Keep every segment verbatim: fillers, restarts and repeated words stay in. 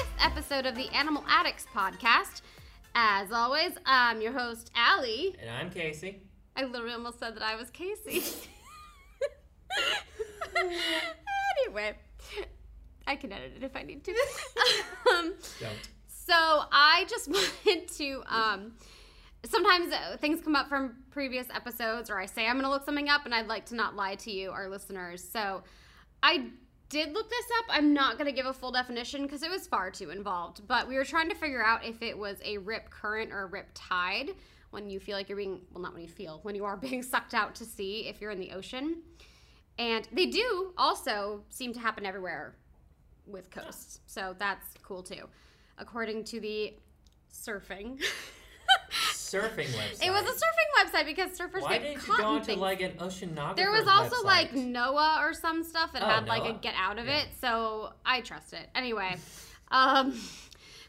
fifth episode of the Animal Addicts Podcast. As always, I'm your host, Allie. And I'm Casey. I literally almost said that I was Casey. Anyway, I can edit it if I need to. um, Don't. So I just wanted to... Um, Sometimes things come up from previous episodes, or I say I'm going to look something up, and I'd like to not lie to you, our listeners. So I did look this up. I'm not going to give a full definition because it was far too involved. But we were trying to figure out if it was a rip current or a rip tide, when you feel like you're being, well, not when you feel, when you are being sucked out to sea if you're in the ocean. And they do also seem to happen everywhere with coasts. So that's cool, too. According to the surfing... surfing website. It was a surfing website because surfers Why get caught in things. Why didn't you go onto like an oceanographer There was also website. like NOAA or some stuff that oh, had like NOAA. a get out of yeah. it, so I trust it. Anyway, um,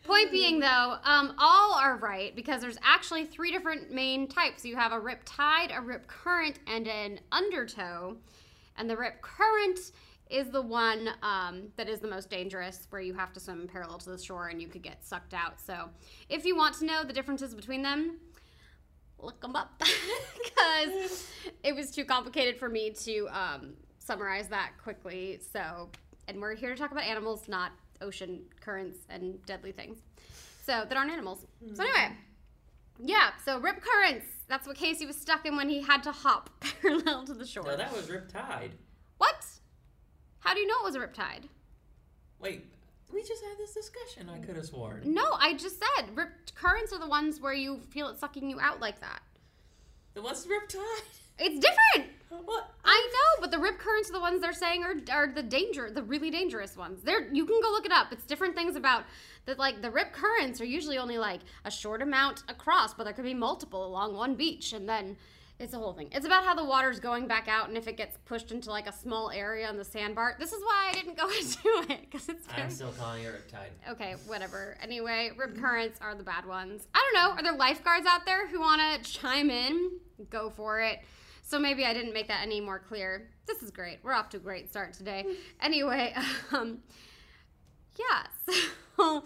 point being though, um, all are right because there's actually three different main types. You have a rip tide, a rip current, and an undertow. And the rip current is the one um, that is the most dangerous, where you have to swim parallel to the shore and you could get sucked out. So if you want to know the differences between them, look them up because it was too complicated for me to um, summarize that quickly. So, and we're here to talk about animals, not ocean currents and deadly things. So that aren't animals. Mm-hmm. So anyway, yeah, so rip currents. That's what Casey was stuck in when he had to hop parallel to the shore. No, that was rip tide. What? How do you know it was a riptide? Wait, we just had this discussion. I could have sworn. No, I just said rip currents are the ones where you feel it sucking you out like that. What's riptide? It's different. What? I know, but the rip currents are the ones they're saying are are the danger, the really dangerous ones. There, you can go look it up. It's different things about that. Like the rip currents are usually only like a short amount across, but there could be multiple along one beach, and then. It's a whole thing. It's about how the water's going back out, and if it gets pushed into like a small area on the sandbar. This is why I didn't go into it because it's. Very... I'm still calling it riptide. Okay, whatever. Anyway, rip currents are the bad ones. I don't know. Are there lifeguards out there who want to chime in? Go for it. So maybe I didn't make that any more clear. This is great. We're off to a great start today. Anyway, um, yeah. So,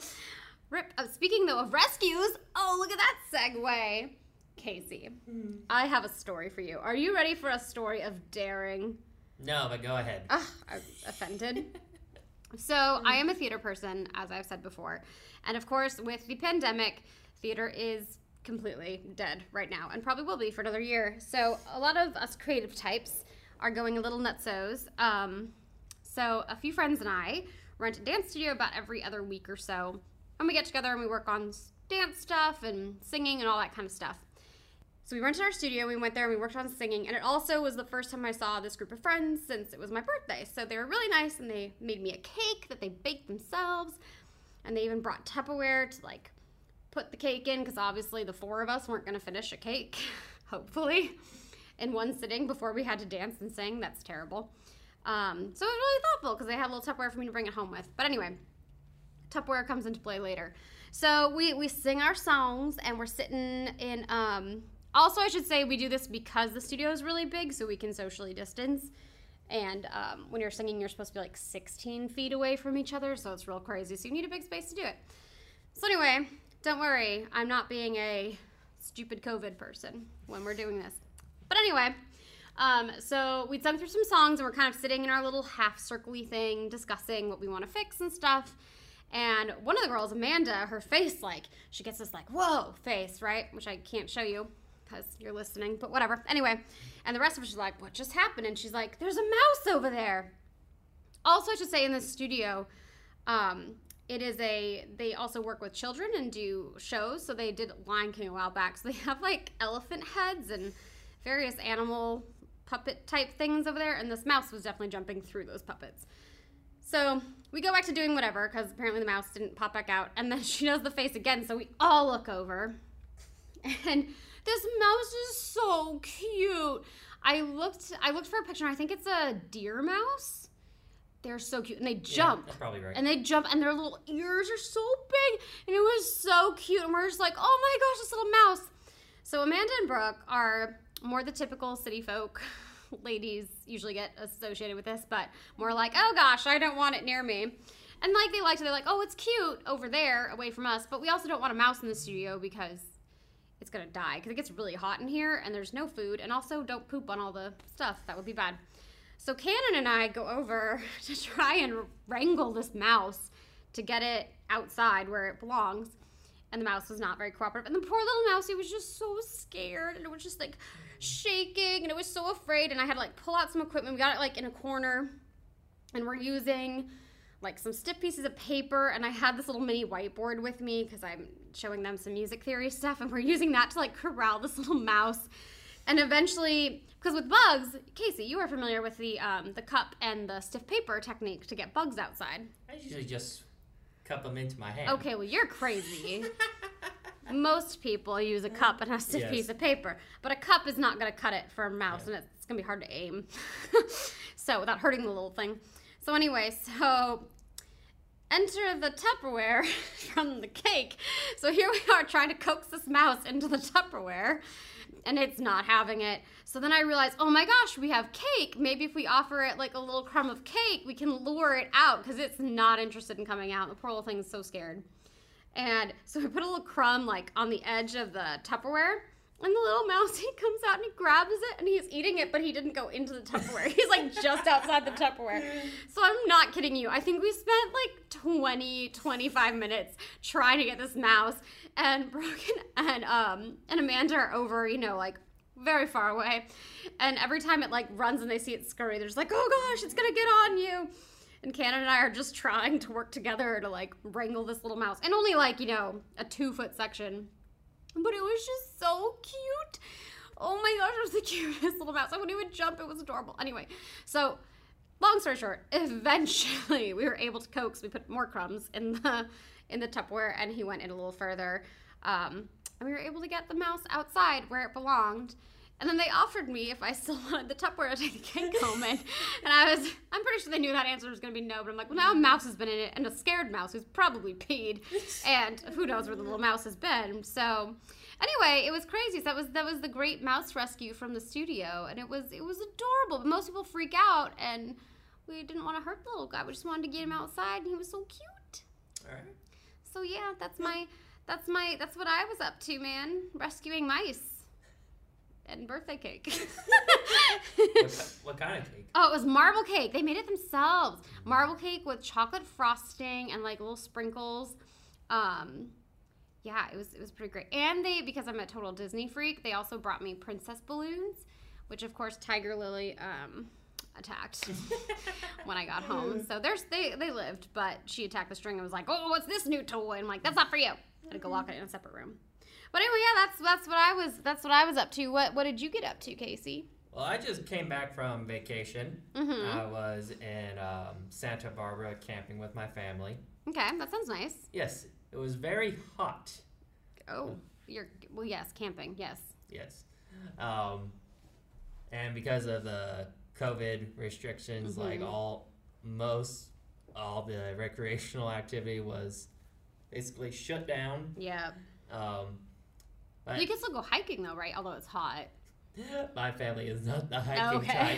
rip. Oh, speaking though of rescues, oh look at that segue. Casey, mm. I have a story for you. Are you ready for a story of daring? No, but go ahead. Ugh, I'm offended. So I am a theater person, as I've said before. And of course, with the pandemic, theater is completely dead right now and probably will be for another year. So a lot of us creative types are going a little nutsos. Um, so a few friends and I rent a dance studio about every other week or so. And we get together and we work on dance stuff and singing and all that kind of stuff. So we rented our studio, we went there, and we worked on singing, and it also was the first time I saw this group of friends since it was my birthday. So they were really nice, and they made me a cake that they baked themselves, and they even brought Tupperware to, like, put the cake in, because obviously the four of us weren't going to finish a cake, hopefully, in one sitting before we had to dance and sing. That's terrible. Um, so it was really thoughtful, because they had a little Tupperware for me to bring it home with. But anyway, Tupperware comes into play later. So we, we sing our songs, and we're sitting in... Um, Also, I should say we do this because the studio is really big, so we can socially distance. And um, when you're singing, you're supposed to be like sixteen feet away from each other, so it's real crazy. So you need a big space to do it. So anyway, don't worry. I'm not being a stupid COVID person when we're doing this. But anyway, um, so we'd sung through some songs, and we're kind of sitting in our little half-circle-y thing discussing what we want to fix and stuff. And one of the girls, Amanda, her face, like, she gets this, like, whoa face, right? Which I can't show you. Because you're listening, but whatever. Anyway, and the rest of us are like, what just happened? And she's like, there's a mouse over there. Also, I should say in this studio, um, it is a, they also work with children and do shows. So they did Lion King a while back. So they have like elephant heads and various animal puppet type things over there. And this mouse was definitely jumping through those puppets. So we go back to doing whatever because apparently the mouse didn't pop back out. And then she does the face again. So we all look over and... This mouse is so cute. I looked I looked for a picture, and I think it's a deer mouse. They're so cute. And they jump. Yeah, that's probably right. And they jump, and their little ears are so big. And it was so cute. And we're just like, oh, my gosh, this little mouse. So Amanda and Brooke are more the typical city folk. Ladies usually get associated with this, but more like, oh, gosh, I don't want it near me. And And like they liked it, they're like, oh, it's cute over there away from us, but we also don't want a mouse in the studio because it's gonna die, because it gets really hot in here and there's no food, and also don't poop on all the stuff, that would be bad. So Cannon and I go over to try and wrangle this mouse to get it outside where it belongs, and the mouse was not very cooperative. And the poor little mouse, it was just so scared, and it was just like shaking, and it was so afraid, and I had to like pull out some equipment. We got it like in a corner, and we're using like some stiff pieces of paper, and I had this little mini whiteboard with me because I'm showing them some music theory stuff, and we're using that to like corral this little mouse. And eventually, because with bugs, Casey, you are familiar with the um, the cup and the stiff paper technique to get bugs outside. I usually just cup them into my hand. Okay, well, you're crazy. Most people use a cup and a stiff yes. piece of paper, but a cup is not going to cut it for a mouse, yeah. and it's going to be hard to aim. So, without hurting the little thing. So anyway, so enter the Tupperware from the cake. So here we are trying to coax this mouse into the Tupperware, and it's not having it. So then I realized, oh my gosh, we have cake. Maybe if we offer it like a little crumb of cake, we can lure it out, because it's not interested in coming out. The poor little thing is so scared. And so we put a little crumb like on the edge of the Tupperware, and the little mouse, he comes out and he grabs it and he's eating it, but he didn't go into the Tupperware. He's like just outside the Tupperware. So I'm not kidding you. I think we spent like twenty, twenty-five minutes trying to get this mouse, and Brogan and, um, and Amanda are over, you know, like very far away. And every time it like runs and they see it scurry, they're just like, oh gosh, it's gonna get on you. And Cannon and I are just trying to work together to like wrangle this little mouse, and only like, you know, a two foot section. But it was just so cute. Oh my gosh, it was the cutest little mouse. I wouldn't even jump, it was adorable. Anyway, so long story short, eventually we were able to coax, we put more crumbs in the in the Tupperware, and he went in a little further. Um, and we were able to get the mouse outside where it belonged. And then they offered me if I still wanted the Tupperware to take the cake home in. And I was, I'm pretty sure they knew that answer was going to be no, but I'm like, well, now a mouse has been in it, and a scared mouse who's probably peed, and who knows where the little mouse has been. So anyway, it was crazy. So that was, that was the great mouse rescue from the studio, and it was, it was adorable. But most people freak out, and we didn't want to hurt the little guy. We just wanted to get him outside, and he was so cute. All right. So yeah, that's my, that's my, that's what I was up to, man. Rescuing mice. And birthday cake. what, what kind of cake? Oh, it was marble cake. They made it themselves. Marble cake with chocolate frosting and like little sprinkles. Um, yeah, it was it was pretty great. And they, because I'm a total Disney freak, they also brought me princess balloons, which of course Tiger Lily um, attacked when I got home. So there's they they lived, but she attacked the string and was like, "Oh, what's this new toy?" And I'm like, "That's not for you." I had to go lock it in a separate room. But anyway, yeah, that's that's what I was that's what I was up to. What what did you get up to, Casey? Well, I just came back from vacation. Mm-hmm. I was in um, Santa Barbara camping with my family. Okay, that sounds nice. Yes, it was very hot. Oh, you're well, yes, camping, yes. Yes, um, and because of the COVID restrictions, mm-hmm. like all most all the recreational activity was basically shut down. Yeah. Um, but you can still go hiking though, right? Although it's hot. My family is not the hiking okay. type.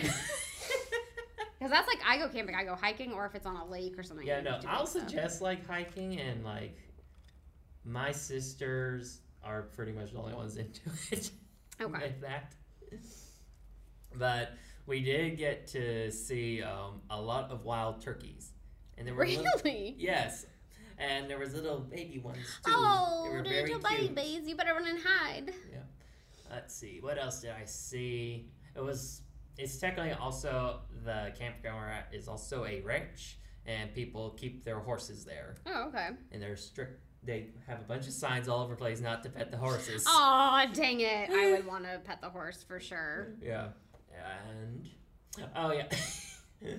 Because that's like, I go camping, I go hiking, or if it's on a lake or something. Yeah, no, I'll suggest like hiking, and like my sisters are pretty much the only ones into it. Okay. In fact. But we did get to see um, a lot of wild turkeys. And there were really? Little, yes. And there was little baby ones too. Oh, they were very little cute. Babies! You better run and hide. Yeah. Let's see. What else did I see? It was. It's technically also the campground we're at is also a ranch, and people keep their horses there. Oh, okay. And they're strict. They have a bunch of signs all over the place not to pet the horses. Oh, dang it! I would want to pet the horse for sure. Yeah. And oh yeah.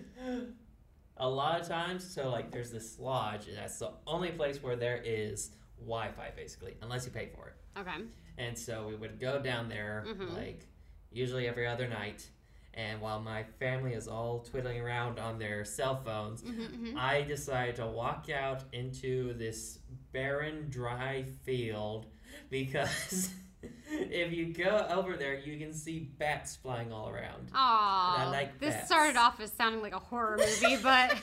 A lot of times, so like there's this lodge, and that's the only place where there is Wi-Fi basically, unless you pay for it. Okay. And so we would go down there, mm-hmm. like usually every other night, and while my family is all twiddling around on their cell phones, mm-hmm, mm-hmm. I decided to walk out into this barren, dry field because if you go over there, you can see bats flying all around. Aww. And I like this bats. Started off as sounding like a horror movie, but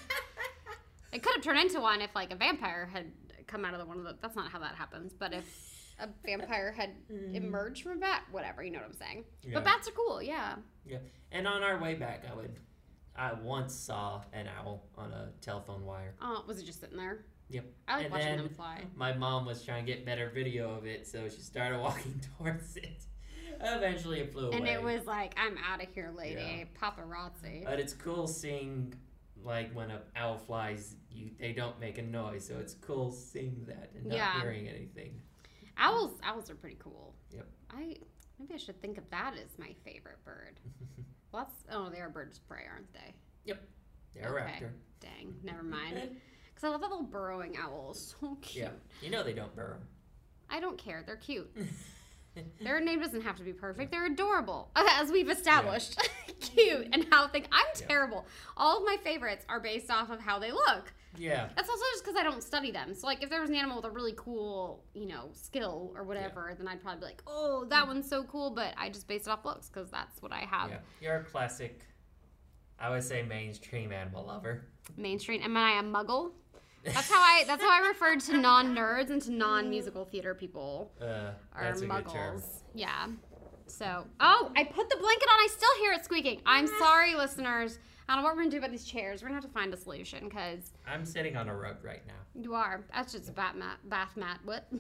It could have turned into one if, like, a vampire had come out of the one of the... That's not how that happens, but if a vampire had emerged from a bat, whatever, you know what I'm saying. Yeah. But bats are cool, yeah. Yeah, and on our way back, I would... I once saw an owl on a telephone wire. Oh, was it just sitting there? Yep. I like watching them fly. My mom was trying to get better video of it, so she started walking towards it. Eventually, it flew away. And it was like, "I'm out of here, lady, yeah. paparazzi." But it's cool seeing, like, when an owl flies, you, they don't make a noise, so it's cool seeing that and not yeah. hearing anything. Owls, owls are pretty cool. Yep. I maybe I should think of that as my favorite bird. Well, that's, oh, they are birds of prey, aren't they? Yep. They're okay. a raptor. Dang, never mind. Because I love the little burrowing owls. So cute. Yeah. You know they don't burrow. I don't care. They're cute. Their name doesn't have to be perfect. They're adorable, as we've established. Yeah. Cute and how they... I'm yeah. terrible. All of my favorites are based off of how they look. Yeah. That's also just because I don't study them. So, like, if there was an animal with a really cool, you know, skill or whatever, yeah. then I'd probably be like, oh, that one's so cool, but I just based it off looks because that's what I have. Yeah. You're a classic, I would say, mainstream animal lover. Mainstream. Am I a muggle? That's how I that's how I referred to non-nerds and to non-musical theater people. Uh, that's are a muggles. Good term. Yeah. So, oh, I put the blanket on. I still hear it squeaking. I'm sorry, listeners. I don't know what we're going to do about these chairs. We're going to have to find a solution because... I'm sitting on a rug right now. You are. That's just a bath mat. Bath mat. What?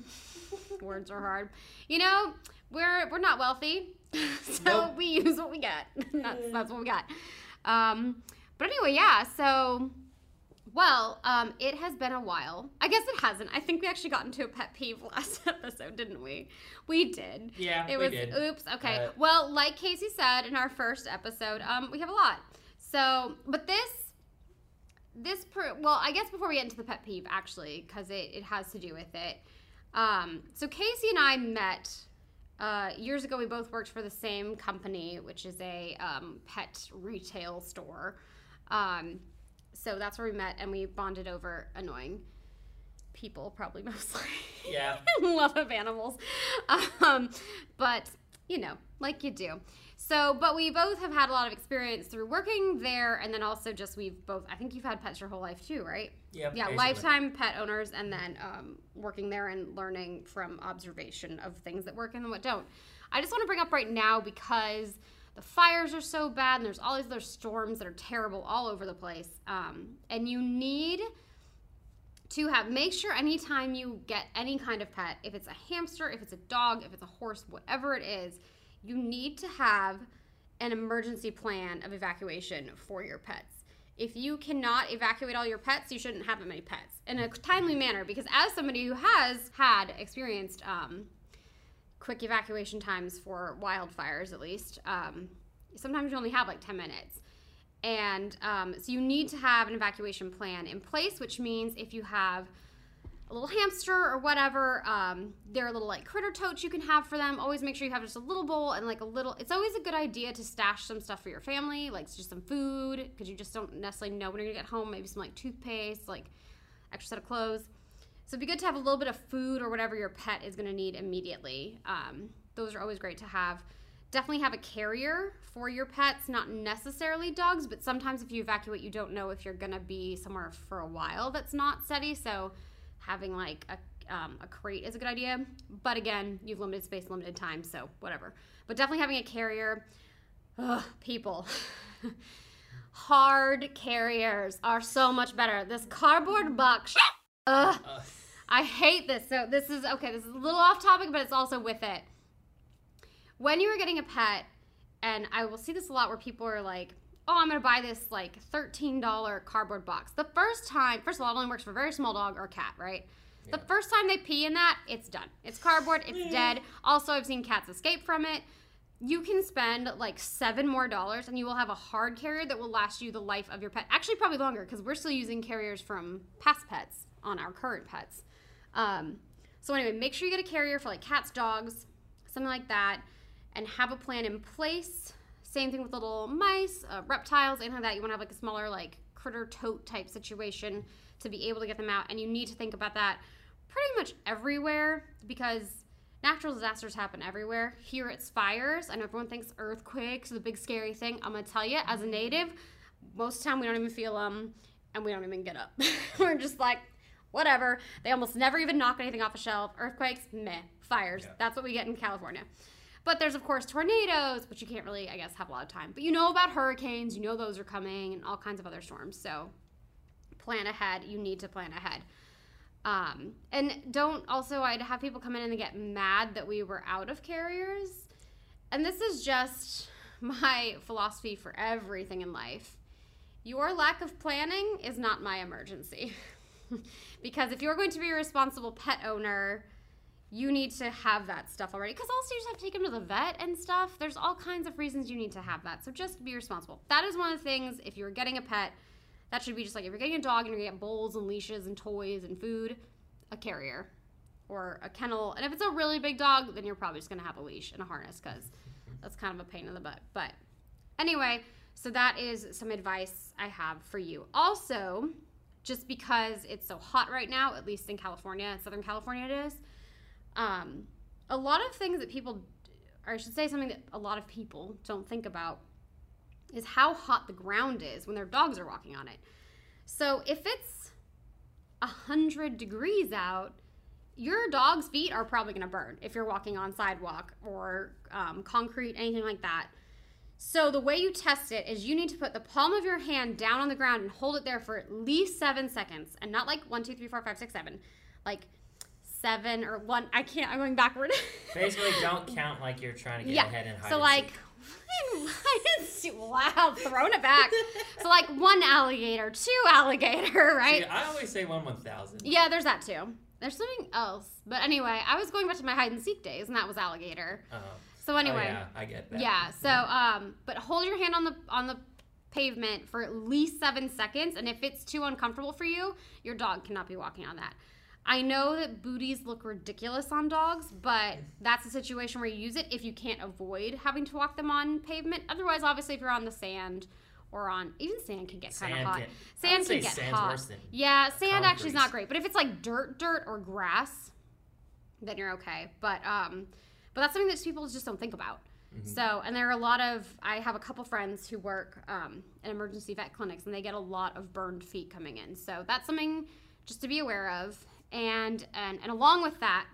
Words are hard. You know, we're we're not wealthy, so nope. we use what we got. that's, that's what we got. Um, but anyway, yeah, so... Well, um, it has been a while. I guess it hasn't. I think we actually got into a pet peeve last episode, didn't we? We did. Yeah, it was, we did. Oops, okay. Uh, well, like Casey said in our first episode, um, we have a lot. So, but this, this, per, well, I guess before we get into the pet peeve, actually, because it, it has to do with it. Um, so Casey and I met uh, years ago. We both worked for the same company, which is a um, pet retail store. Um So that's where we met, and we bonded over annoying people, probably mostly. Yeah. Love of animals. Um, but, you know, like you do. So, but we both have had a lot of experience through working there, and then also just we've both, I think you've had pets your whole life too, right? Yeah, Yeah, basically. Lifetime pet owners, and then um, working there and learning from observation of things that work and what don't. I just want to bring up right now because... The fires are so bad, and there's all these other storms that are terrible all over the place. Um, and you need to have, make sure anytime you get any kind of pet, if it's a hamster, if it's a dog, if it's a horse, whatever it is, you need to have an emergency plan of evacuation for your pets. If you cannot evacuate all your pets, you shouldn't have that many pets in a timely manner, because as somebody who has had experienced um, quick evacuation times for wildfires, at least. Um, sometimes you only have like ten minutes. And um, so you need to have an evacuation plan in place, which means if you have a little hamster or whatever, um, there are little like critter totes you can have for them. Always make sure you have just a little bowl and like a little, it's always a good idea to stash some stuff for your family, like just some food, because you just don't necessarily know when you're gonna get home, maybe some like toothpaste, like extra set of clothes. So it'd be good to have a little bit of food or whatever your pet is going to need immediately. Um, those are always great to have. Definitely have a carrier for your pets, not necessarily dogs, but sometimes if you evacuate, you don't know if you're going to be somewhere for a while that's not steady. So having like a, um, a crate is a good idea. But again, you've limited space, limited time, so whatever. But definitely having a carrier. Ugh, people. Hard carriers are so much better. This cardboard box. Ugh, I hate this. So this is, okay, this is a little off topic, but it's also with it. When you were getting a pet, and I will see this a lot where people are like, oh, I'm going to buy this like thirteen dollar cardboard box. The first time, first of all, it only works for a very small dog or a cat, right? Yeah. The first time they pee in that, it's done. It's cardboard, it's dead. Also, I've seen cats escape from it. You can spend like seven more dollars and you will have a hard carrier that will last you the life of your pet. Actually, probably longer because we're still using carriers from past pets on our current pets. Um, so anyway, make sure you get a carrier for like cats, dogs, something like that, and have a plan in place. Same thing with little mice, uh, reptiles, anything like that. You wanna have like a smaller like critter tote type situation to be able to get them out, and you need to think about that pretty much everywhere because natural disasters happen everywhere. Here it's fires. I know everyone thinks earthquakes are the big scary thing. I'm gonna tell you, as a native, most of the time we don't even feel them. Um, and we don't even get up. We're just like, whatever. They almost never even knock anything off a shelf. Earthquakes, meh. Fires. Yeah. That's what we get in California. But there's, of course, tornadoes, which you can't really, I guess, have a lot of time. But you know about hurricanes. You know those are coming and all kinds of other storms. So plan ahead. You need to plan ahead. Um, and don't also, I'd have people come in and get mad that we were out of carriers. And this is just my philosophy for everything in life. Your lack of planning is not my emergency. Because if you're going to be a responsible pet owner, you need to have that stuff already. Because also you just have to take them to the vet and stuff. There's all kinds of reasons you need to have that. So just be responsible. That is one of the things, if you're getting a pet, that should be just like, if you're getting a dog and you're going to get bowls and leashes and toys and food, a carrier or a kennel. And if it's a really big dog, then you're probably just going to have a leash and a harness because that's kind of a pain in the butt. But anyway, so that is some advice I have for you. Also, just because it's so hot right now, at least in California, Southern California it is, um, a lot of things that people, or I should say something that a lot of people don't think about, is how hot the ground is when their dogs are walking on it. So if it's one hundred degrees out, your dog's feet are probably going to burn if you're walking on sidewalk or um, concrete, anything like that. So the way you test it is you need to put the palm of your hand down on the ground and hold it there for at least seven seconds. And not like one, two, three, four, five, six, seven. Like seven or one. I can't. I'm going backward. Basically, don't count like you're trying to get yeah. ahead and hide. So like, wow, throwing it back. So like one alligator, two alligator, right? See, I always say one one thousand. Yeah, there's that too. There's something else. But anyway, I was going back to my hide and seek days, and that was alligator. Uh-huh. So anyway, oh, yeah, I get that. Yeah. So, um, but hold your hand on the on the pavement for at least seven seconds, and if it's too uncomfortable for you, your dog cannot be walking on that. I know that booties look ridiculous on dogs, but that's a situation where you use it if you can't avoid having to walk them on pavement. Otherwise, obviously, if you're on the sand or on even sand can get kind of hot. Can, sand I'd can say get sand's hot. Worse than yeah, sand concrete. Actually is not great. But if it's like dirt, dirt or grass, then you're okay. But um. But that's something that people just don't think about. Mm-hmm. So, and there are a lot of, I have a couple friends who work um, in emergency vet clinics, and they get a lot of burned feet coming in. So that's something just to be aware of. And and, and along with that,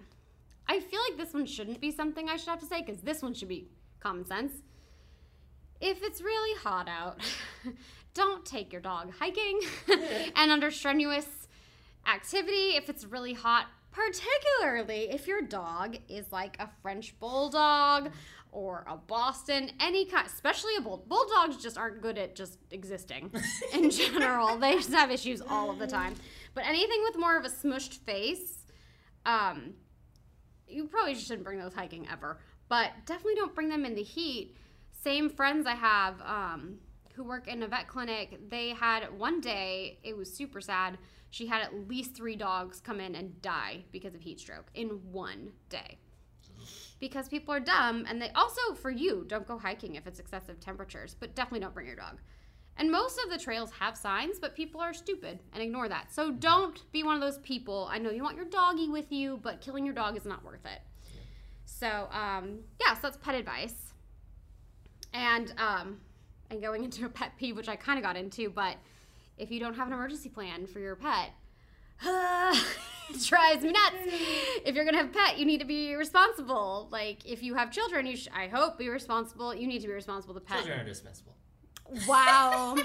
I feel like this one shouldn't be something I should have to say, because this one should be common sense. If it's really hot out, don't take your dog hiking and under strenuous activity. If it's really hot, particularly if your dog is like a French bulldog or a Boston, any kind, especially a bull. Bulldogs just aren't good at just existing in general. They just have issues all of the time. But anything with more of a smushed face, um, you probably shouldn't bring those hiking ever. But definitely don't bring them in the heat. Same friends I have um, who work in a vet clinic, they had one day, it was super sad, she had at least three dogs come in and die because of heat stroke in one day. Because people are dumb, and they also, for you, don't go hiking if it's excessive temperatures, but definitely don't bring your dog. And most of the trails have signs, but people are stupid and ignore that. So don't be one of those people. I know you want your doggy with you, but killing your dog is not worth it. So, um, yeah, so that's pet advice. And, um, and going into a pet peeve, which I kind of got into, but if you don't have an emergency plan for your pet, uh, it drives me nuts. If you're going to have a pet, you need to be responsible. Like, if you have children, you sh I hope be responsible. You need to be responsible to pet. Children are dismissible. Wow.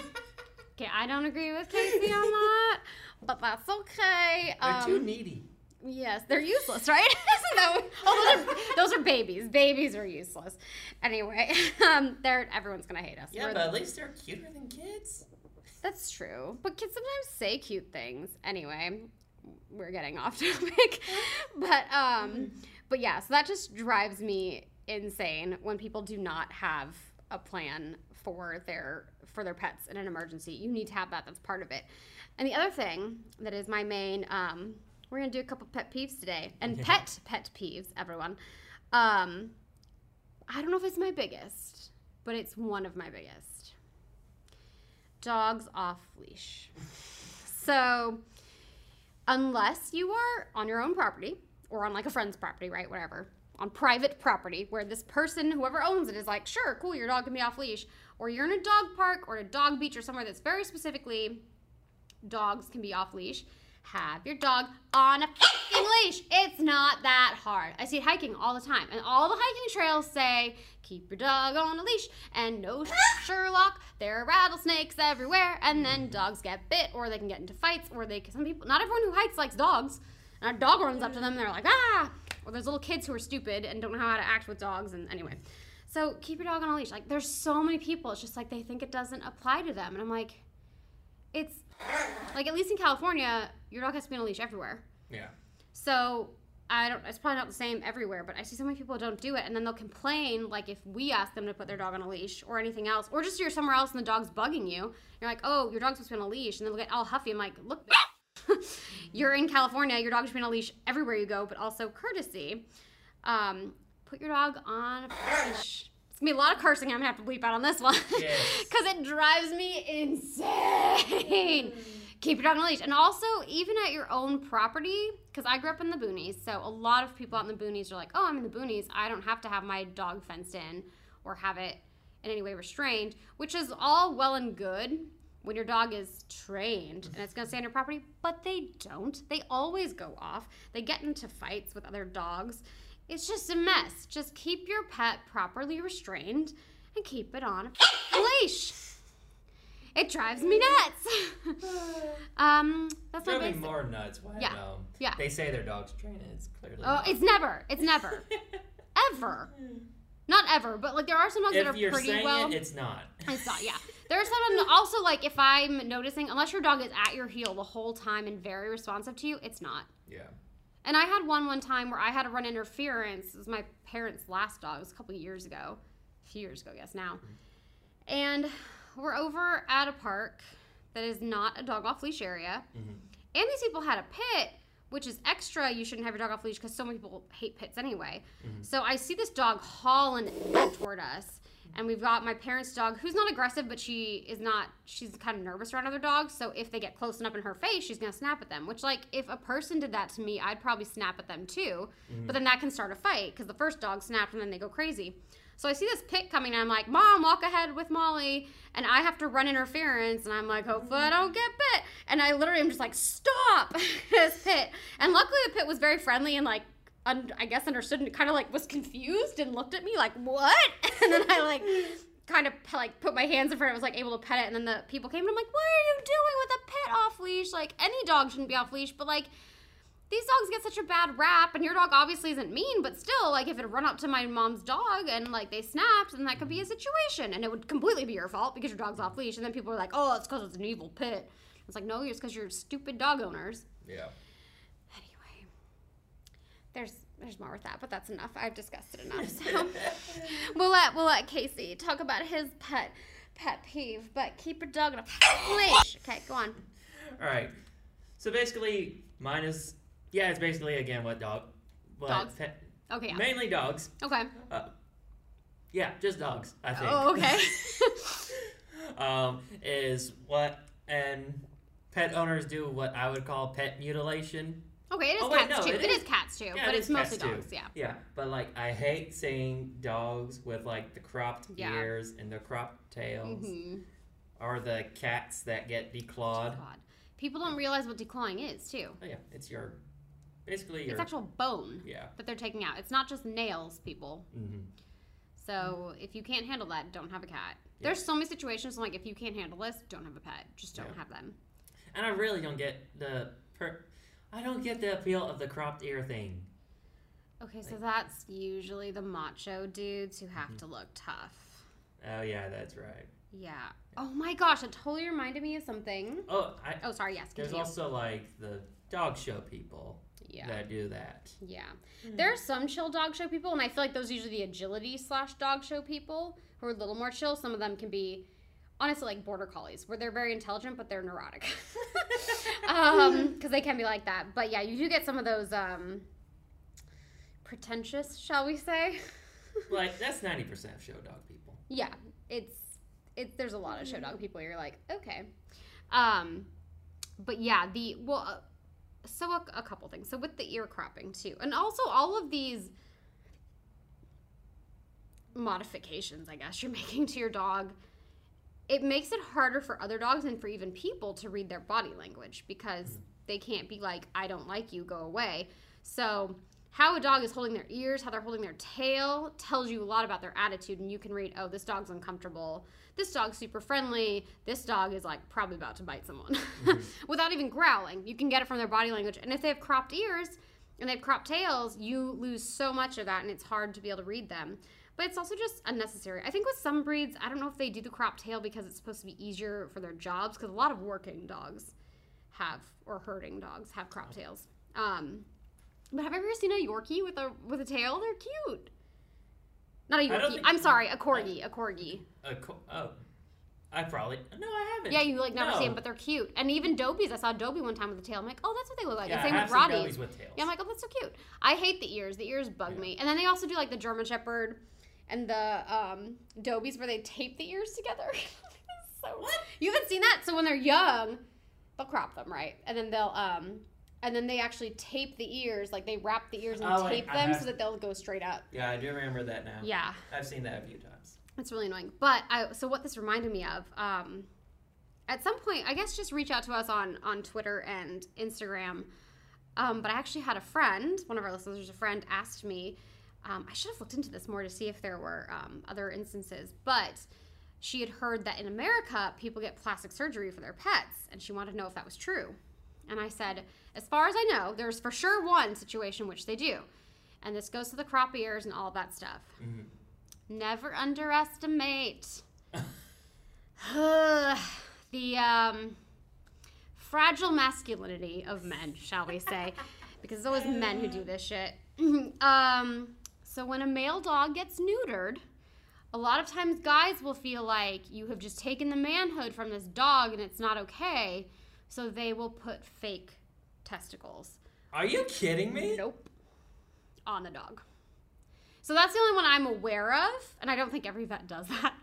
Okay, I don't agree with Casey on that, but that's okay. They're um, too needy. Yes, they're useless, right? So that, oh, those are, those are babies. Babies are useless. Anyway, um, they're, everyone's going to hate us. Yeah, We're but the, at least they're cuter than kids. That's true, but kids sometimes say cute things. Anyway, we're getting off topic, but um, but yeah, so that just drives me insane when people do not have a plan for their for their pets in an emergency. You need to have that. That's part of it. And the other thing that is my main, um, we're gonna do a couple pet peeves today, and pet pet peeves, everyone. Um, I don't know if it's my biggest, but it's one of my biggest. Dogs off leash. So unless you are on your own property or on like a friend's property, right, whatever, on private property where this person, whoever owns it, is like, sure, cool, your dog can be off leash, or you're in a dog park or a dog beach or somewhere that's very specifically dogs can be off leash, have your dog on a fucking leash. It's not that hard. I see it hiking all the time, and all the hiking trails say, keep your dog on a leash, and no Sherlock, there are rattlesnakes everywhere, and then dogs get bit, or they can get into fights, or they, some people, not everyone who hikes likes dogs, and our dog runs up to them, and they're like, ah, or there's little kids who are stupid and don't know how to act with dogs, and anyway. So keep your dog on a leash. Like, there's so many people, it's just like they think it doesn't apply to them, and I'm like, it's, like, at least in California, your dog has to be on a leash everywhere. Yeah. So, I don't, it's probably not the same everywhere, but I see so many people don't do it, and then they'll complain, like, if we ask them to put their dog on a leash or anything else, or just you're somewhere else and the dog's bugging you, you're like, oh, your dog's supposed to be on a leash, and they'll get all huffy, I'm like, look, you're in California, your dog's been on a leash everywhere you go, but also courtesy. Um, put your dog on a leash. It's gonna be a lot of cursing. I'm gonna have to bleep out on this one because yes. It drives me insane. Keep your dog on a leash. And also, even at your own property, because I grew up in the boonies, so a lot of people out in the boonies are like, oh, I'm in the boonies. I don't have to have my dog fenced in or have it in any way restrained, which is all well and good when your dog is trained and it's gonna stay on your property, but they don't. They always go off. They get into fights with other dogs. It's just a mess. Just keep your pet properly restrained and keep it on a leash. It drives me nuts. um, that's my basic. More nuts when yeah. Um, yeah. They say their dog's trained. It's clearly. Oh, not. It's never. It's never. Ever. Not ever, but like there are some dogs if that are you're pretty saying well. It, it's not. It's not. Yeah. There are some also like if I'm noticing, unless your dog is at your heel the whole time and very responsive to you, it's not. Yeah. And I had one one time where I had to run interference. It was my parents' last dog. It was a couple of years ago. A few years ago, I guess, now. And we're over at a park that is not a dog off-leash area. Mm-hmm. And these people had a pit, which is extra. You shouldn't have your dog off-leash because so many people hate pits anyway. Mm-hmm. So I see this dog hauling toward us. And we've got my parents' dog, who's not aggressive, but she is not, she's kind of nervous around other dogs. So if they get close enough in her face, she's going to snap at them. Which, like, if a person did that to me, I'd probably snap at them too. Mm-hmm. But then that can start a fight because the first dog snapped and then they go crazy. So I see this pit coming and I'm like, Mom, walk ahead with Molly. And I have to run interference. And I'm like, hopefully I don't get bit. And I literally am just like, stop this pit. And luckily the pit was very friendly and, like, I guess understood and kind of like was confused and looked at me like, what? And then I like kind of like put my hands in front of it, was like able to pet it, and then the people came and I'm like, what are you doing with a pet off leash? Like, any dog shouldn't be off leash, but like these dogs get such a bad rap, and your dog obviously isn't mean, but still, like, if it run up to my mom's dog and like they snapped, then that could be a situation, and it would completely be your fault because your dog's off leash, and then people are like, oh, it's because it's an evil pit. It's like, no, it's because you're stupid dog owners. Yeah. There's there's more with that, but that's enough. I've discussed it enough. So we'll let we'll let Casey talk about his pet pet peeve, but keep your dog in a leash. Okay, go on. All right. So basically, mine is yeah, it's basically again what dog, what dogs. Pet, okay. Yeah. Mainly dogs. Okay. Uh, yeah, just dogs. I think. Oh, okay. um, is what and pet owners do what I would call pet mutilation. Okay, it is oh, wait, cats no, too. It, it is, is cats too, yeah, but it it's mostly dogs, too. yeah. Yeah, but like I hate seeing dogs with like the cropped yeah. ears and the cropped tails, mm-hmm. or the cats that get declawed. declawed. People don't realize what declawing is too. Oh yeah, it's your, basically your... It's actual bone yeah. that they're taking out. It's not just nails, people. Mm-hmm. So mm-hmm. if you can't handle that, don't have a cat. Yeah. There's so many situations like if you can't handle this, don't have a pet. Just don't yeah. have them. And I really don't get the... Per- I don't get the appeal of the cropped ear thing. Okay, so like, that's usually the macho dudes who have mm-hmm. to look tough. Oh, yeah, that's right. Yeah. Oh, my gosh, it totally reminded me of something. Oh, I, oh sorry, yes, continue. There's also, like, the dog show people yeah. that do that. Yeah. Mm-hmm. There are some chill dog show people, and I feel like those are usually the agility slash dog show people who are a little more chill. Some of them can be, honestly, like border collies, where they're very intelligent, but they're neurotic. um because they can be like that, but yeah, you do get some of those um pretentious, shall we say. Like, that's ninety percent of show dog people. Yeah, it's it there's a lot of show dog people, you're like, okay. Um but yeah, the well uh, so a, a couple things. So with the ear cropping too, and also all of these modifications I guess you're making to your dog it makes it harder for other dogs and for even people to read their body language, because mm. they can't be like, I don't like you, go away. So how a dog is holding their ears, how they're holding their tail, tells you a lot about their attitude, and you can read, oh, this dog's uncomfortable, this dog's super friendly, this dog is like probably about to bite someone. Mm-hmm. Without even growling, you can get it from their body language. And if they have cropped ears and they have cropped tails, you lose so much of that, and it's hard to be able to read them. But it's also just unnecessary. I think with some breeds, I don't know if they do the cropped tail because it's supposed to be easier for their jobs, because a lot of working dogs have, or herding dogs have, cropped tails. Um, but have I ever seen a Yorkie with a with a tail? They're cute. Not a Yorkie. I'm sorry, a corgi. A corgi. A co oh, I probably no, I haven't. Yeah, you like never no. see them, but they're cute. And even Dobies. I saw Dobie one time with a tail. I'm like, oh, that's what they look like. Yeah, the same I have with Rotties. Seen Dobies with tails. Yeah, I'm like, oh, that's so cute. I hate the ears. The ears bug yeah. me. And then they also do like the German Shepherd and the um, Dobies where they tape the ears together. So what? You haven't seen that? So when they're young, they'll crop them, right? And then they'll um. And then they actually tape the ears, like they wrap the ears and oh, tape them have, so that they'll go straight up. Yeah, I do remember that now. Yeah. I've seen that a few times. It's really annoying. But, I, so what this reminded me of, um, at some point, I guess just reach out to us on, on Twitter and Instagram. Um, but I actually had a friend, one of our listeners, a friend asked me, um, I should have looked into this more to see if there were um, other instances, but she had heard that in America, people get plastic surgery for their pets, and she wanted to know if that was true. And I said, as far as I know, there's for sure one situation which they do. And this goes to the crop ears and all that stuff. Mm-hmm. Never underestimate the um, fragile masculinity of men, shall we say. Because it's always men who do this shit. um, so when a male dog gets neutered, a lot of times guys will feel like you have just taken the manhood from this dog and it's not okay. So they will put fake testicles. Are you kidding me? Nope. On the dog. So that's the only one I'm aware of, and I don't think every vet does that,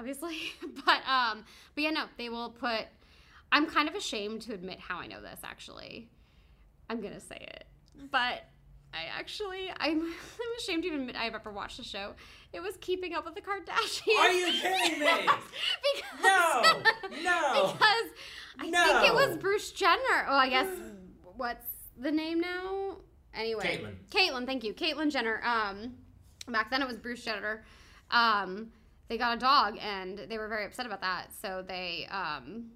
obviously. But um, but yeah, no, they will put. I'm kind of ashamed to admit how I know this. Actually, I'm gonna say it, but I actually I'm, I'm ashamed to even admit I've ever watched the show. It was Keeping Up with the Kardashians. Are you kidding me? Because, no, no. Because. I no. think it was Bruce Jenner. Oh, I guess, what's the name now? Anyway. Caitlyn. Caitlyn, thank you. Caitlyn Jenner. Um, back then it was Bruce Jenner. Um, they got a dog, and they were very upset about that. So they um,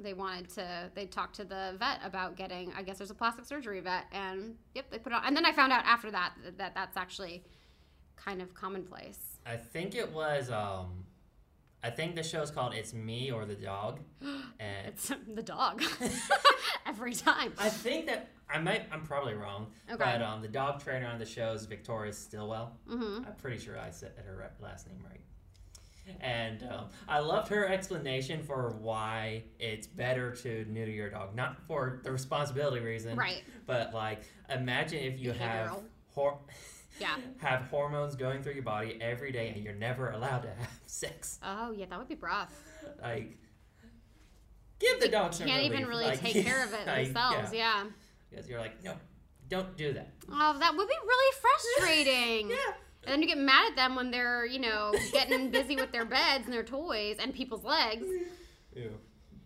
they wanted to, they talked to the vet about getting, I guess there's a plastic surgery vet, and yep, they put it on. And then I found out after that that, that that's actually kind of commonplace. I think it was... Um... I think the show's called It's Me or the Dog. And it's the dog. Every time. I think that I might I'm probably wrong. Okay. But um the dog trainer on the show is Victoria Stilwell. Mm-hmm. I'm pretty sure I said her last name right. And um, I loved her explanation for why it's better to neuter your dog. Not for the responsibility reason. Right. But like imagine if you have hor Yeah. have hormones going through your body every day, and you're never allowed to have sex. Oh yeah, that would be rough. Like, give the dog some relief. Can't even really like, take care of it like, themselves. Yeah. Because yeah. you're like, no, don't do that. Oh, that would be really frustrating. Yeah. And then you get mad at them when they're, you know, getting busy with their beds and their toys and people's legs. Yeah.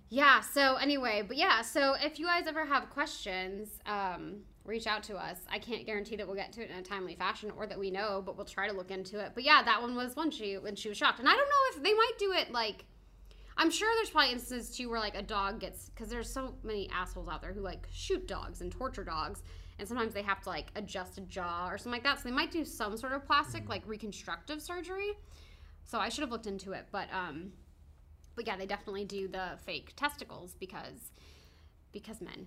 Yeah. So anyway, but yeah. So if you guys ever have questions, um. reach out to us. I can't guarantee that we'll get to it in a timely fashion or that we know, but we'll try to look into it. But yeah, that one was one she, when she was shocked. And I don't know if they might do it, like, I'm sure there's probably instances, too, where, like, a dog gets, because there's so many assholes out there who, like, shoot dogs and torture dogs, and sometimes they have to, like, adjust a jaw or something like that. So they might do some sort of plastic, like, reconstructive surgery. So I should have looked into it. But, um, but yeah, they definitely do the fake testicles because, because men.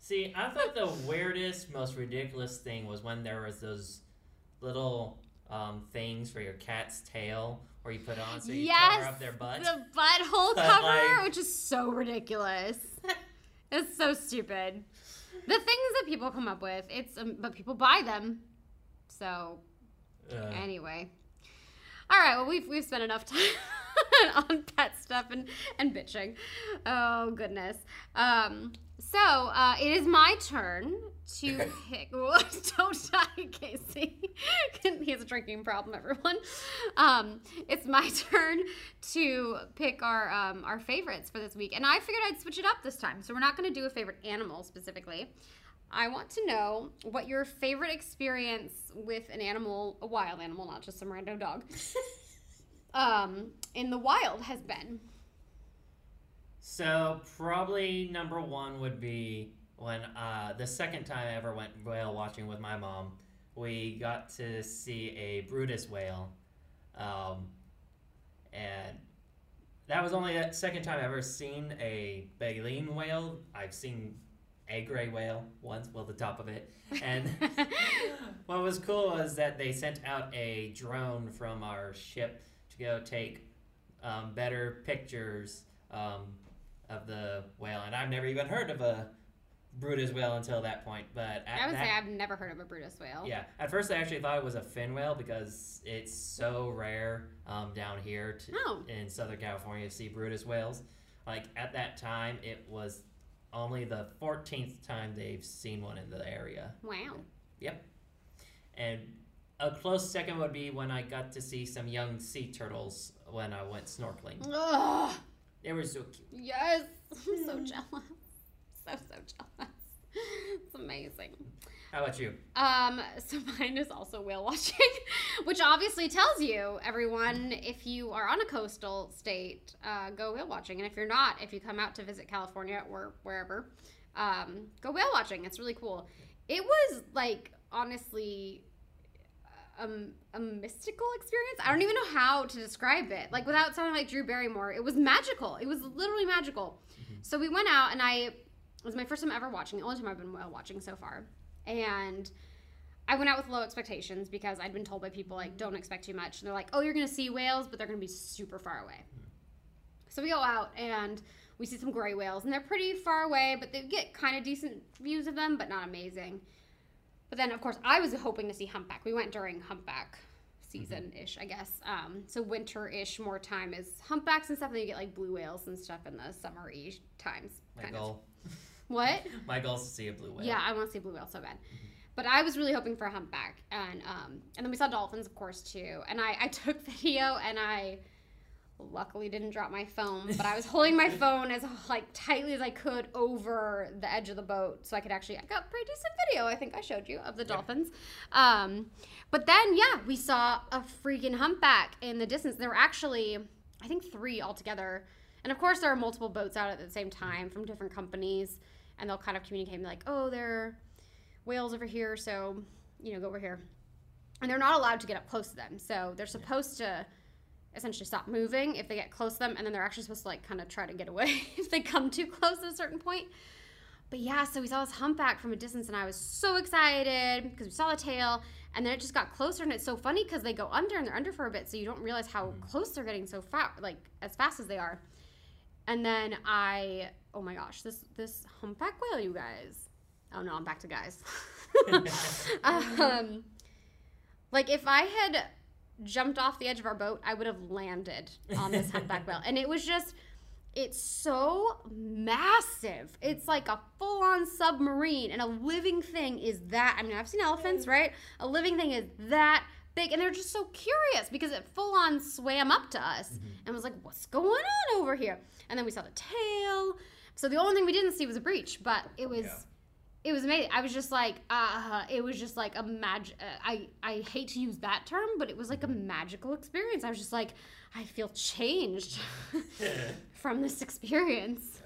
See, I thought the weirdest, most ridiculous thing was when there was those little um, things for your cat's tail where you put on so you yes, cover up their butt. The butthole but cover, like... which is so ridiculous. It's so stupid. The things that people come up with, it's um, but people buy them. So, uh. anyway. All right, well, we've, we've spent enough time on pet stuff and, and bitching. Oh, goodness. Um, so, uh, it is my turn to pick. Don't die, Casey. He has a drinking problem, everyone. Um, it's my turn to pick our, um, our favorites for this week. And I figured I'd switch it up this time. So we're not going to do a favorite animal specifically. I want to know what your favorite experience with an animal, a wild animal, not just some random dog, um, in the wild has been. So probably number one would be when uh, the second time I ever went whale watching with my mom, we got to see a Brutus whale. Um, and that was only the second time I've ever seen a baleen whale. I've seen a gray whale once, well, the top of it. And what was cool was that they sent out a drone from our ship to go take um, better pictures um, of the whale. And I've never even heard of a Brutus whale until that point. But at I would that, say I've never heard of a Brutus whale. Yeah. At first, I actually thought it was a fin whale because it's so rare um, down here to, oh. in Southern California to see Brutus whales. Like, at that time, it was only the fourteenth time they've seen one in the area. Wow. Yep. And a close second would be when I got to see some young sea turtles when I went snorkeling. Ugh. They were so cute. Yes. I'm so jealous. So, so jealous. It's amazing. How about you? Um, so mine is also whale watching, which obviously tells you, everyone, if you are on a coastal state, uh, go whale watching. And if you're not, if you come out to visit California or wherever, um, go whale watching. It's really cool. It was, like, honestly, um, a mystical experience. I don't even know how to describe it. Like, without sounding like Drew Barrymore, it was magical. It was literally magical. Mm-hmm. So we went out, and I... It was my first time ever watching, the only time I've been whale watching so far. And I went out with low expectations because I'd been told by people, like, don't expect too much. And they're like, oh, you're going to see whales, but they're going to be super far away. So we go out and we see some gray whales, and they're pretty far away, but they get kind of decent views of them, but not amazing. But then, of course, I was hoping to see humpback. We went during humpback season-ish, I guess. Um, so winter-ish, more time is humpbacks and stuff, and then you get, like, blue whales and stuff in the summer-y times. My goal. Of. What? My goal is to see a blue whale. Yeah, I want to see a blue whale so bad. But I was really hoping for a humpback. And um, and then we saw dolphins, of course, too. And I, I took video, and I luckily didn't drop my phone. But I was holding my phone as like tightly as I could over the edge of the boat so I could actually – I got pretty decent video, I think I showed you, of the dolphins. Yeah. Um, but then, yeah, we saw a freaking humpback in the distance. There were actually, I think, three altogether. And, of course, there are multiple boats out at the same time from different companies. And they'll kind of communicate like, oh, there are whales over here, so, you know, go over here. And they're not allowed to get up close to them. So they're supposed to essentially stop moving if they get close to them. And then they're actually supposed to, like, kind of try to get away if they come too close at a certain point. But, yeah, so we saw this humpback from a distance, and I was so excited because we saw the tail. And then it just got closer, and it's so funny because they go under, and they're under for a bit, so you don't realize how mm. close they're getting so fast, like, as fast as they are. And then I, oh my gosh, this this humpback whale, you guys. Oh no, I'm back to guys. um, like if I had jumped off the edge of our boat, I would have landed on this humpback whale. And it was just, it's so massive. It's like a full-on submarine, and a living thing is that, I mean, I've seen elephants, right? A living thing is that big, and they're just so curious because it full-on swam up to us mm-hmm. and was like, what's going on over here? And then we saw the tail. So the only thing we didn't see was a breach, but it was yeah. it was amazing. I was just like, uh, it was just like a mag- uh, I, I hate to use that term, but it was like a magical experience. I was just like, I feel changed from this experience.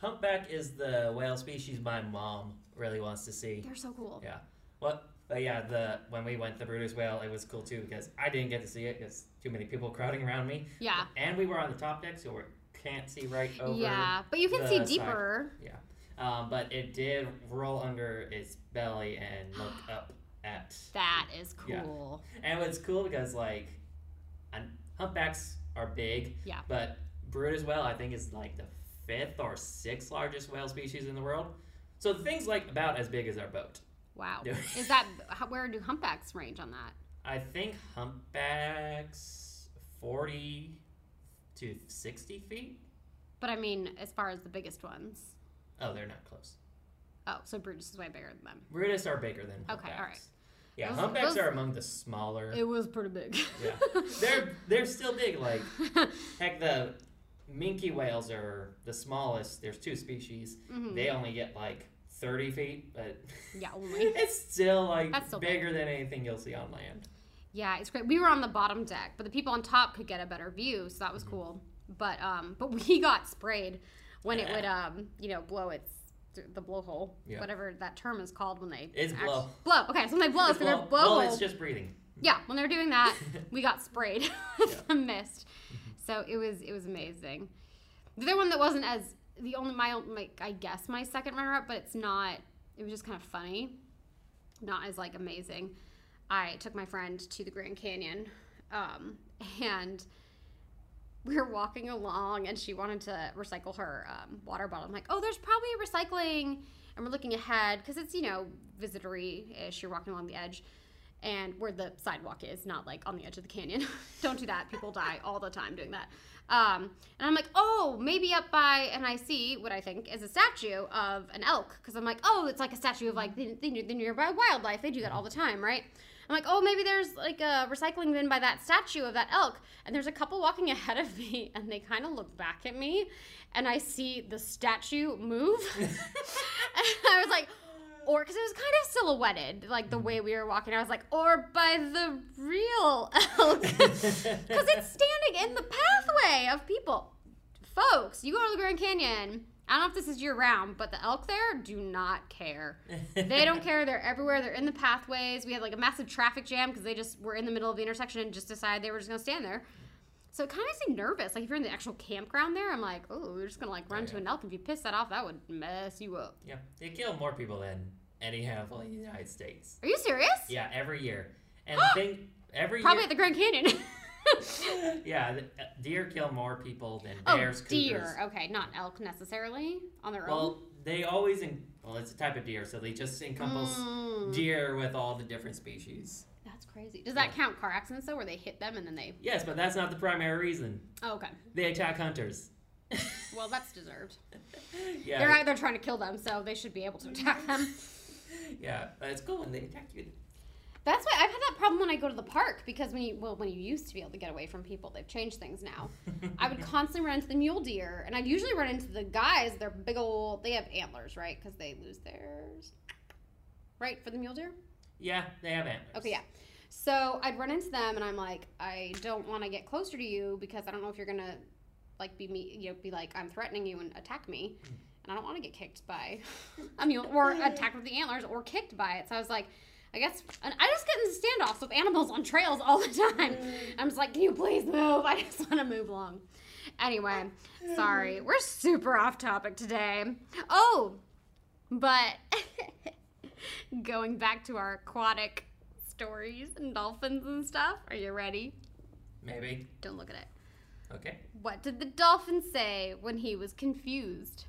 Humpback is the whale species my mom really wants to see. They're so cool. Yeah. Well, but yeah, the when we went to Brutus whale, it was cool too because I didn't get to see it because too many people crowding around me. Yeah. And we were on the top deck, so we can't see right over. Yeah, but you can the see deeper. Side. Yeah. Um, but it did roll under its belly and look up at. That is cool. Yeah. And it's cool because like, humpbacks are big. Yeah. But Brutus whale, I think, is like the fifth or sixth largest whale species in the world. So the thing's like about as big as our boat. Wow. Is that, where do humpbacks range on that? I think humpbacks, forty to sixty feet? But I mean, as far as the biggest ones. Oh, they're not close. Oh, so Brutus is way bigger than them. Brutus are bigger than humpbacks. Okay, all right. Yeah, those, humpbacks those, are among the smaller. It was pretty big. Yeah, they're they're still big. Like, heck, the minke whales are the smallest. There's two species. Mm-hmm. They only get like thirty feet, but yeah, only. It's still like That's still bigger big. than anything you'll see on land. Yeah, it's great. We were on the bottom deck, but the people on top could get a better view, so that was mm-hmm. cool. But um, but we got sprayed when yeah. it would um, you know, blow its the blowhole, yeah. whatever that term is called when they it's actually, blow blow. Okay, so when they blow, it's so their blowhole. Well, it's just breathing. Yeah, when they're doing that, we got sprayed with yeah. mist. So it was it was amazing. The other one that wasn't as the only my like I guess my second runner up, but it's not. It was just kind of funny, not as like amazing. I took my friend to the Grand Canyon, um, and. We were walking along, and she wanted to recycle her um, water bottle. I'm like, oh, there's probably a recycling, and we're looking ahead, because it's, you know, visitory-ish. You're walking along the edge, and where the sidewalk is, not, like, on the edge of the canyon. Don't do that. People die all the time doing that. Um, and I'm like, oh, maybe up by, and I see what I think is a statue of an elk, because I'm like, oh, it's like a statue of, like, the, the, the nearby wildlife. They do that all the time, right? I'm like, oh, maybe there's like a recycling bin by that statue of that elk. And there's a couple walking ahead of me, and they kind of look back at me, and I see the statue move. And I was like, or, because it was kind of silhouetted, like the way we were walking. I was like, or by the real elk. Because it's standing in the pathway of people. Folks, you go to the Grand Canyon. I don't know if this is year-round, but the elk there do not care. They don't care. They're everywhere. They're in the pathways. We had, like, a massive traffic jam because they just were in the middle of the intersection and just decided they were just going to stand there. So it kind of makes me nervous. Like, if you're in the actual campground there, I'm like, oh, we're just going to, like, run oh, yeah. to an elk. If you piss that off, that would mess you up. Yeah. They kill more people than any handful in the United States. Are you serious? Yeah, every year. And I think every Probably year. Probably at the Grand Canyon. Yeah, deer kill more people than bears. Oh, deer. Cougars. Okay, not elk necessarily on their well, own. Well, they always in, well, it's a type of deer, so they just encompass mm. deer with all the different species. That's crazy. Does that yeah. count car accidents though, where they hit them and then they? Yes, but that's not the primary reason. Oh, okay. They attack hunters. Well, that's deserved. Yeah, they're out there trying to kill them, so they should be able to attack them. Yeah, it's cool when they attack you. That's why I've had that problem when I go to the park, because when you well when you used to be able to get away from people, they've changed things now. I would constantly run into the mule deer, and I'd usually run into the guys. They're big old. They have antlers, right? Because they lose theirs, right? For the mule deer. Yeah, they have antlers. Okay, yeah. So I'd run into them, and I'm like, I don't want to get closer to you because I don't know if you're gonna like be me, you know, be like I'm threatening you and attack me, and I don't want to get kicked by a mule or attacked with the antlers or kicked by it. So I was like. I guess, and I just get into standoffs with animals on trails all the time. I'm just like, can you please move? I just want to move along. Anyway, sorry. We're super off topic today. Oh, but going back to our aquatic stories and dolphins and stuff. Are you ready? Maybe. Don't look at it. Okay. What did the dolphin say when he was confused?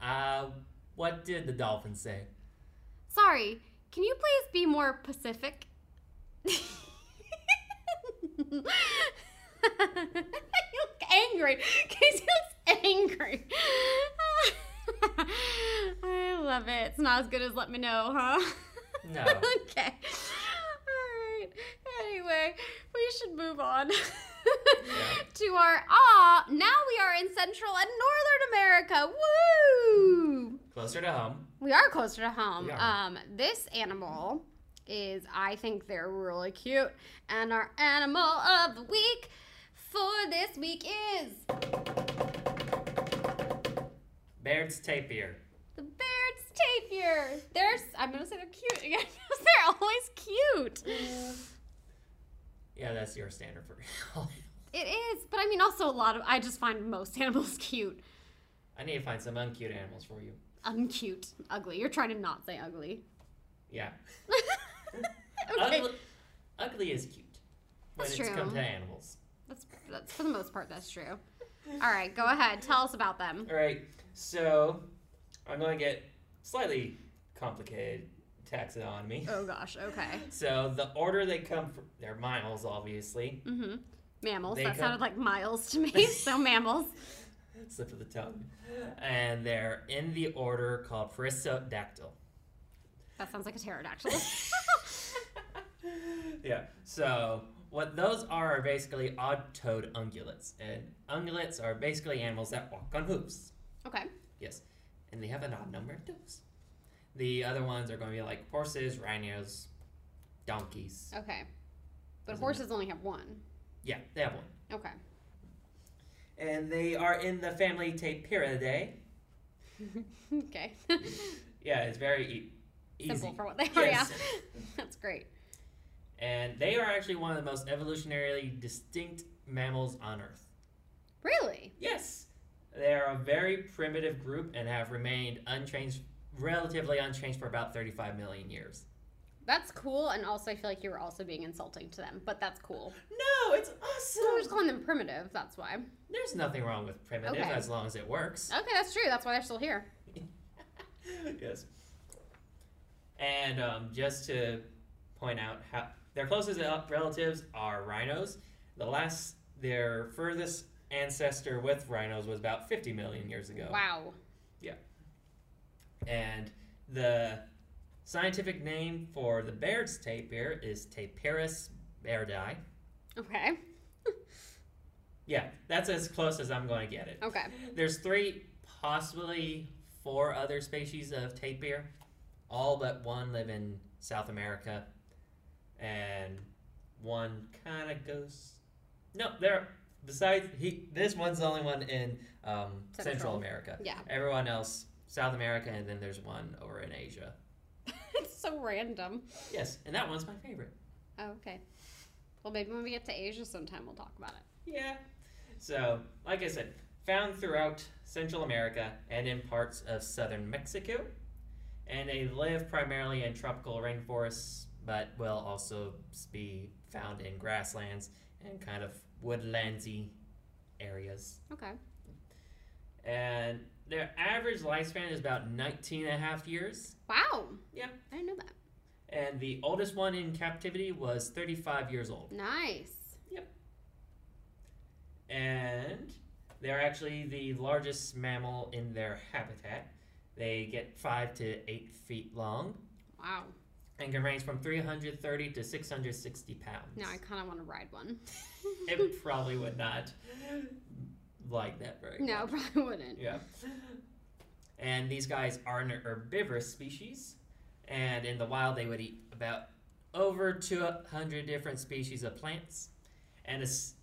Uh, what did the dolphin say? Sorry. Can you please be more Pacific? He looks angry. Casey looks angry. I love it. It's not as good as let me know, huh? No. Okay. All right. Anyway, we should move on to our ah. Now we are in Central and Northern America. Woo! Closer to home. We are closer to home. Um, this animal is, I think they're really cute. And our animal of the week for this week is... Baird's tapir. The Baird's tapir. They're, I'm going to say they're cute again because they're always cute. Yeah. Yeah, that's your standard for real. It is. But I mean, also a lot of, I just find most animals cute. I need to find some uncute animals for you. Uncute. Ugly. You're trying to not say ugly. Yeah. Okay. Ugly, ugly is cute. When that's it's true. Come to animals. That's, that's for the most part, that's true. All right, go ahead. Tell us about them. All right. So, I'm going to get slightly complicated taxonomy. Oh, gosh. Okay. So, the order they come from, they're mammals, obviously. Mm-hmm. Mammals. That come... sounded like miles to me. So mammals. Slip of the tongue. And they're in the order called Perissodactyla. That sounds like a pterodactyl. Yeah. So what those are are basically odd-toed ungulates. And ungulates are basically animals that walk on hooves. Okay. Yes. And they have an odd number of toes. The other ones are going to be like horses, rhinos, donkeys. Okay. But Doesn't horses know. only have one. Yeah, they have one. Okay. And they are in the family Tapiridae. Okay. Yeah, it's very e easy. Simple for what they are, yes. Yeah. That's great. And they are actually one of the most evolutionarily distinct mammals on Earth. Really? Yes. They are a very primitive group and have remained unchanged, relatively unchanged for about thirty-five million years. That's cool, and also I feel like you were also being insulting to them, but that's cool. No, it's awesome. We're just calling them primitive, that's why. There's nothing wrong with primitive, okay, as long as it works. Okay, that's true. That's why they're still here. Yes. And um, just to point out, how their closest relatives are rhinos. The last, their furthest ancestor with rhinos was about fifty million years ago. Wow. Yeah. And the scientific name for the Baird's tapir is Tapirus bairdii. Okay. Yeah, that's as close as I'm going to get it. Okay. There's three, possibly four other species of tapir. All but one live in South America. And one kind of goes... No, there. Besides, he, this one's the only one in um, Central. Central America. Yeah. Everyone else, South America, and then there's one over in Asia. It's so random. Yes, and that one's my favorite. Oh, okay. Well, maybe when we get to Asia sometime, we'll talk about it. Yeah. So, like I said, found throughout Central America and in parts of southern Mexico. And they live primarily in tropical rainforests, but will also be found in grasslands and kind of woodlandsy areas. Okay. And their average lifespan is about nineteen and a half years. Wow. Yeah. I didn't know that. And the oldest one in captivity was thirty-five years old. Nice. Yep. And they're actually the largest mammal in their habitat. They get five to eight feet long. Wow. And can range from three hundred thirty to six hundred sixty pounds. Now I kind of want to ride one. It probably would not like that very much. No, probably wouldn't. Yeah. And these guys are an herbivorous species. And in the wild, they would eat about over two hundred different species of plants. And it's,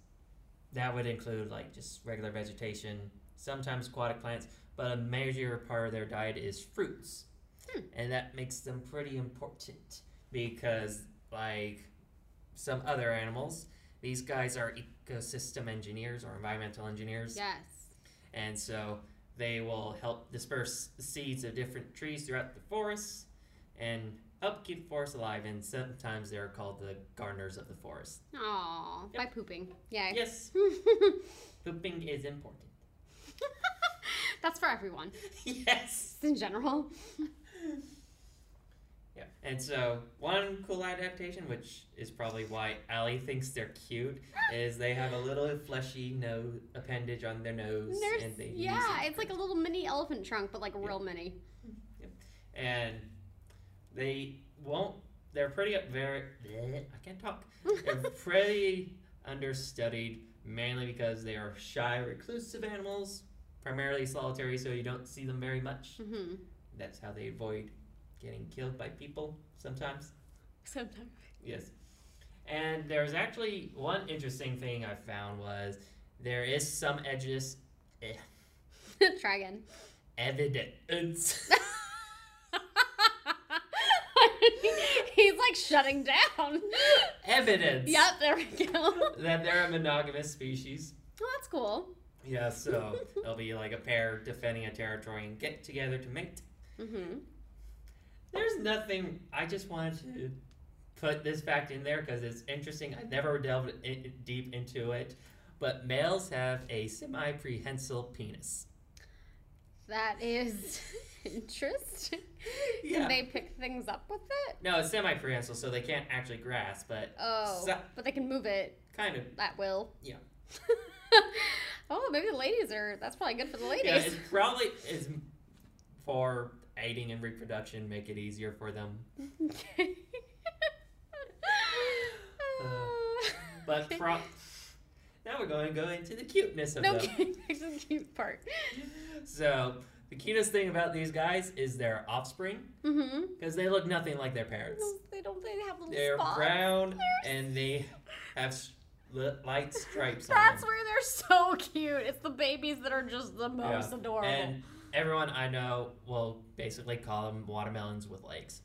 that would include like just regular vegetation, sometimes aquatic plants. But a major part of their diet is fruits. Hmm. And that makes them pretty important because, like some other animals, these guys are ecosystem engineers or environmental engineers. Yes. And so they will help disperse seeds of different trees throughout the forest and help keep forests alive. And sometimes they're called the gardeners of the forest. Aww, yep. By pooping. Yay. Yes. Pooping is important. That's for everyone. Yes. In general. Yeah. And so one cool adaptation, which is probably why Allie thinks they're cute, is they have a little fleshy nose appendage on their nose. There's, and they yeah, use it it's like a little mini elephant trunk, but like yep. real mini. Yep. And they won't, they're pretty up very, bleh, I can't talk. They're pretty understudied, mainly because they are shy, reclusive animals. Primarily solitary, so you don't see them very much. Mm-hmm. That's how they avoid getting killed by people sometimes. Sometimes. Yes. And there's actually one interesting thing I found was there is some edges. Eh, Try again. Evidence. He's like shutting down. Evidence. Yep, there we go. That they're a monogamous species. Oh, that's cool. Yeah, so they'll be like a pair defending a territory and get together to mate. Mm-hmm. There's nothing, I just wanted to put this fact in there because it's interesting. I never delved in, deep into it, but males have a semi-prehensile penis. That is interest? Yeah. Can they pick things up with it? No, it's semi-prehensile, so they can't actually grasp, but... Oh, so, but they can move it. Kind of. At will. Yeah. Oh, maybe the ladies are... That's probably good for the ladies. Yeah, it's probably... It's for aiding in reproduction, make it easier for them. Okay. uh, but okay. Pro- now we're going to go into the cuteness of no, them. Okay, that's the cute part. So... The cutest thing about these guys is their offspring, because mm-hmm. they look nothing like their parents. They don't. They have little They're spots. brown they're... and they have light stripes. That's on them. Where they're so cute. It's the babies that are just the most yeah. adorable. And everyone I know will basically call them watermelons with legs.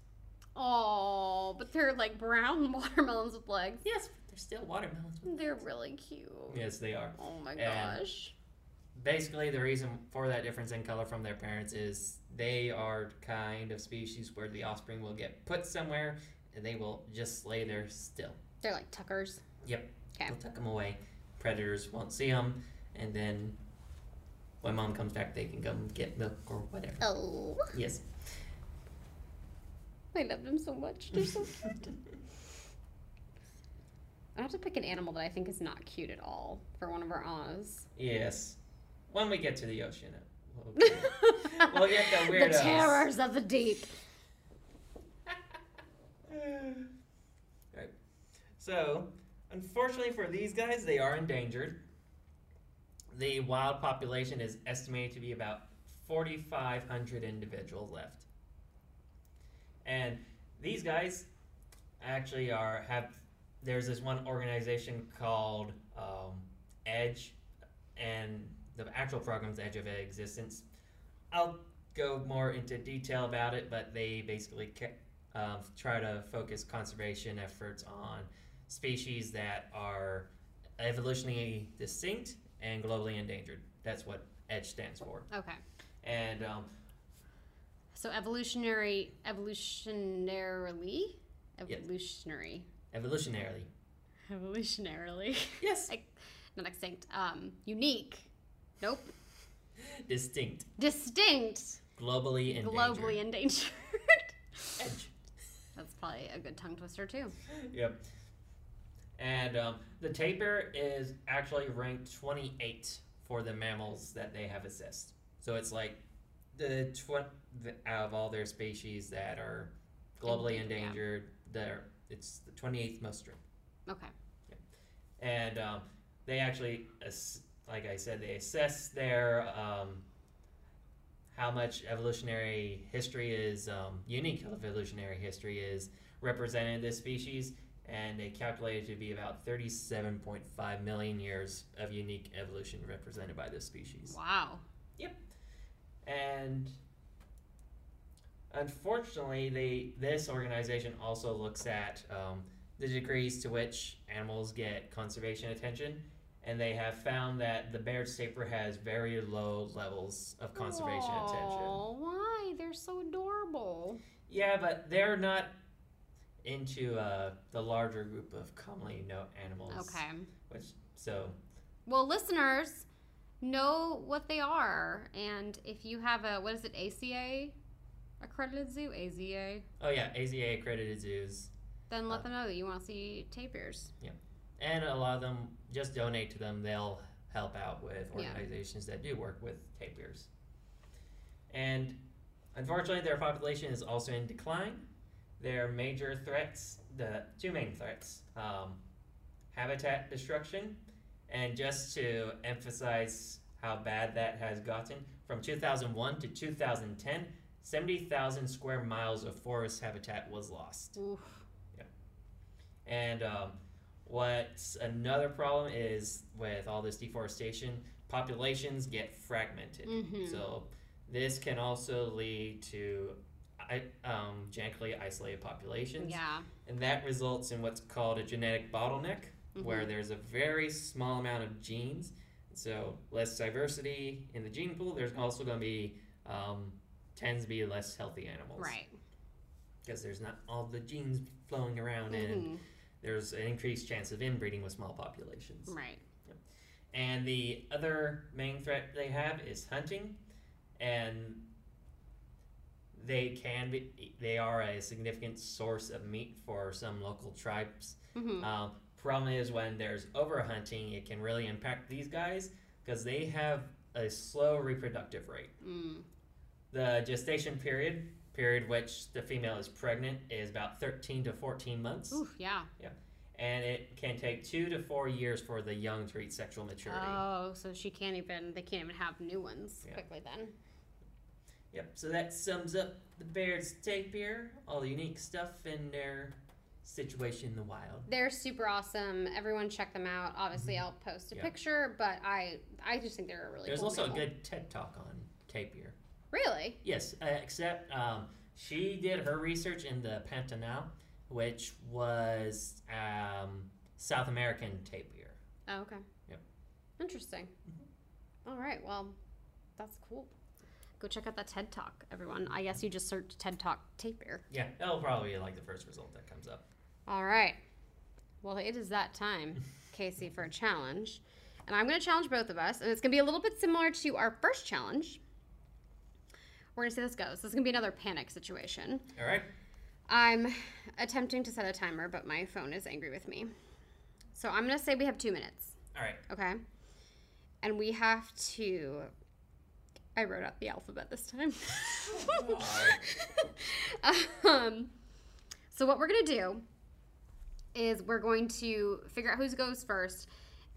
Oh, but they're like brown watermelons with legs. Yes, but they're still watermelons. With they're legs. really cute. Yes, they are. Oh my and gosh. Basically, the reason for that difference in color from their parents is they are kind of species where the offspring will get put somewhere and they will just lay there still. They're like tuckers. Yep. Okay. They'll tuck them away. Predators won't see them, and then when mom comes back, they can come get milk or whatever. Oh. Yes. I love them so much. They're so cute. I have to pick an animal that I think is not cute at all for one of our Oz. Yes. When we get to the ocean, we'll get, we'll get the weirdos. The terrors of the deep. Right. So, unfortunately for these guys, they are endangered. The wild population is estimated to be about forty-five hundred individuals left. And these guys actually are, have, there's this one organization called um, Edge, and the actual program's Edge of Existence. I'll go more into detail about it, but they basically uh, try to focus conservation efforts on species that are evolutionarily distinct and globally endangered. That's what Edge stands for. Okay. And um, so evolutionary, evolutionarily, evolutionary, yes. evolutionarily, evolutionarily. Yes. I, not extinct. Um, unique. Nope. Distinct. Distinct. Globally endangered. Globally endangered. Edge. That's probably a good tongue twister too. Yep. And um, the tapir is actually ranked twenty-eight for the mammals that they have assessed. So it's like the tw- out of all their species that are globally endangered, yeah. they're it's the twenty-eighth most strict. Okay. Yep. And um, they actually. Ass- Like I said, they assess their um, how much evolutionary history is um, unique evolutionary history is represented in this species, and they calculated to be about thirty-seven point five million years of unique evolution represented by this species. Wow. Yep. And unfortunately, they this organization also looks at um, the degrees to which animals get conservation attention. And they have found that the Baird's tapir has very low levels of conservation Aww, attention. Oh, why? They're so adorable. Yeah, but they're not into uh, the larger group of commonly known animals. Okay. Which so. Well, listeners, know what they are, and if you have a what is it, A C A accredited zoo, A Z A. Oh yeah, A Z A accredited zoos. Then let uh, them know that you want to see tapirs. Yeah. And a lot of them, just donate to them. They'll help out with organizations yeah. that do work with tapirs. And unfortunately, their population is also in decline. Their major threats, the two main threats, um, habitat destruction. And just to emphasize how bad that has gotten, from two thousand one to two thousand ten, seventy thousand square miles of forest habitat was lost. Oof. Yeah. And... Um, What's another problem is with all this deforestation, populations get fragmented. Mm-hmm. So this can also lead to um, genetically isolated populations. Yeah. And that results in what's called a genetic bottleneck, mm-hmm. where there's a very small amount of genes. So less diversity in the gene pool, there's also going to be, um, tends to be less healthy animals. Right. Because there's not all the genes flowing around mm-hmm. in. There's an increased chance of inbreeding with small populations. Right. Yep. And the other main threat they have is hunting. And they can be, they are a significant source of meat for some local tribes. Mm-hmm. Um, problem is when there's overhunting, it can really impact these guys because they have a slow reproductive rate. Mm. The gestation period, period which the female is pregnant, is about thirteen to fourteen months. Oof, yeah. Yeah. And it can take two to four years for the young to reach sexual maturity. Oh, so she can't even, they can't even have new ones yeah. quickly then. Yep, so that sums up the Baird's tapir, all the unique stuff in their situation in the wild. They're super awesome. Everyone check them out. Obviously, mm-hmm. I'll post a yeah. picture, but I I just think they're a really There's cool also animal. A good TED Talk on tapir. Really? Yes, uh, except um, she did her research in the Pantanal, which was um, South American tapir. Oh, okay. Yep. Interesting. Mm-hmm. All right, well, that's cool. Go check out that TED Talk, everyone. I guess you just search TED Talk tapir. Yeah, that'll probably be like the first result that comes up. All right. Well, it is that time, Casey, for a challenge. And I'm going to challenge both of us. And it's going to be a little bit similar to our first challenge. We're going to see how this goes. This is going to be another panic situation. All right. I'm attempting to set a timer, but my phone is angry with me. So I'm going to say we have two minutes. All right. Okay? And we have to... I wrote out the alphabet this time. um, so what we're going to do is we're going to figure out who goes first,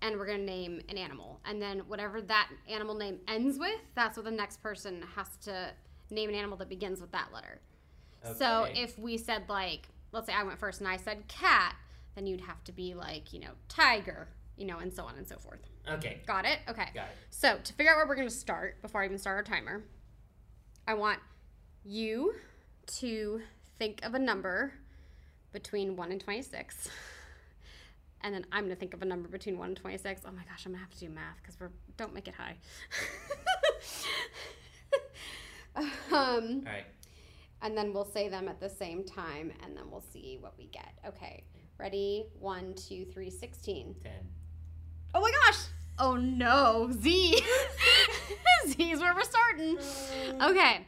and we're going to name an animal. And then whatever that animal name ends with, that's what the next person has to name an animal that begins with that letter. Okay. So if we said, like, let's say I went first and I said cat, then you'd have to be like, you know, tiger. You know, and so on and so forth. Okay. Got it? Okay. Got it. So, to figure out where we're going to start, before I even start our timer, I want you to think of a number between one and twenty-six. And then I'm going to think of a number between one and twenty-six. Oh my gosh, I'm going to have to do math because we're, don't make it high. um, All right. And then we'll say them at the same time, and then we'll see what we get. Okay. Ready? One, two, three, sixteen. ten. Oh my gosh! Oh no, Z. Z's where we're starting. Okay.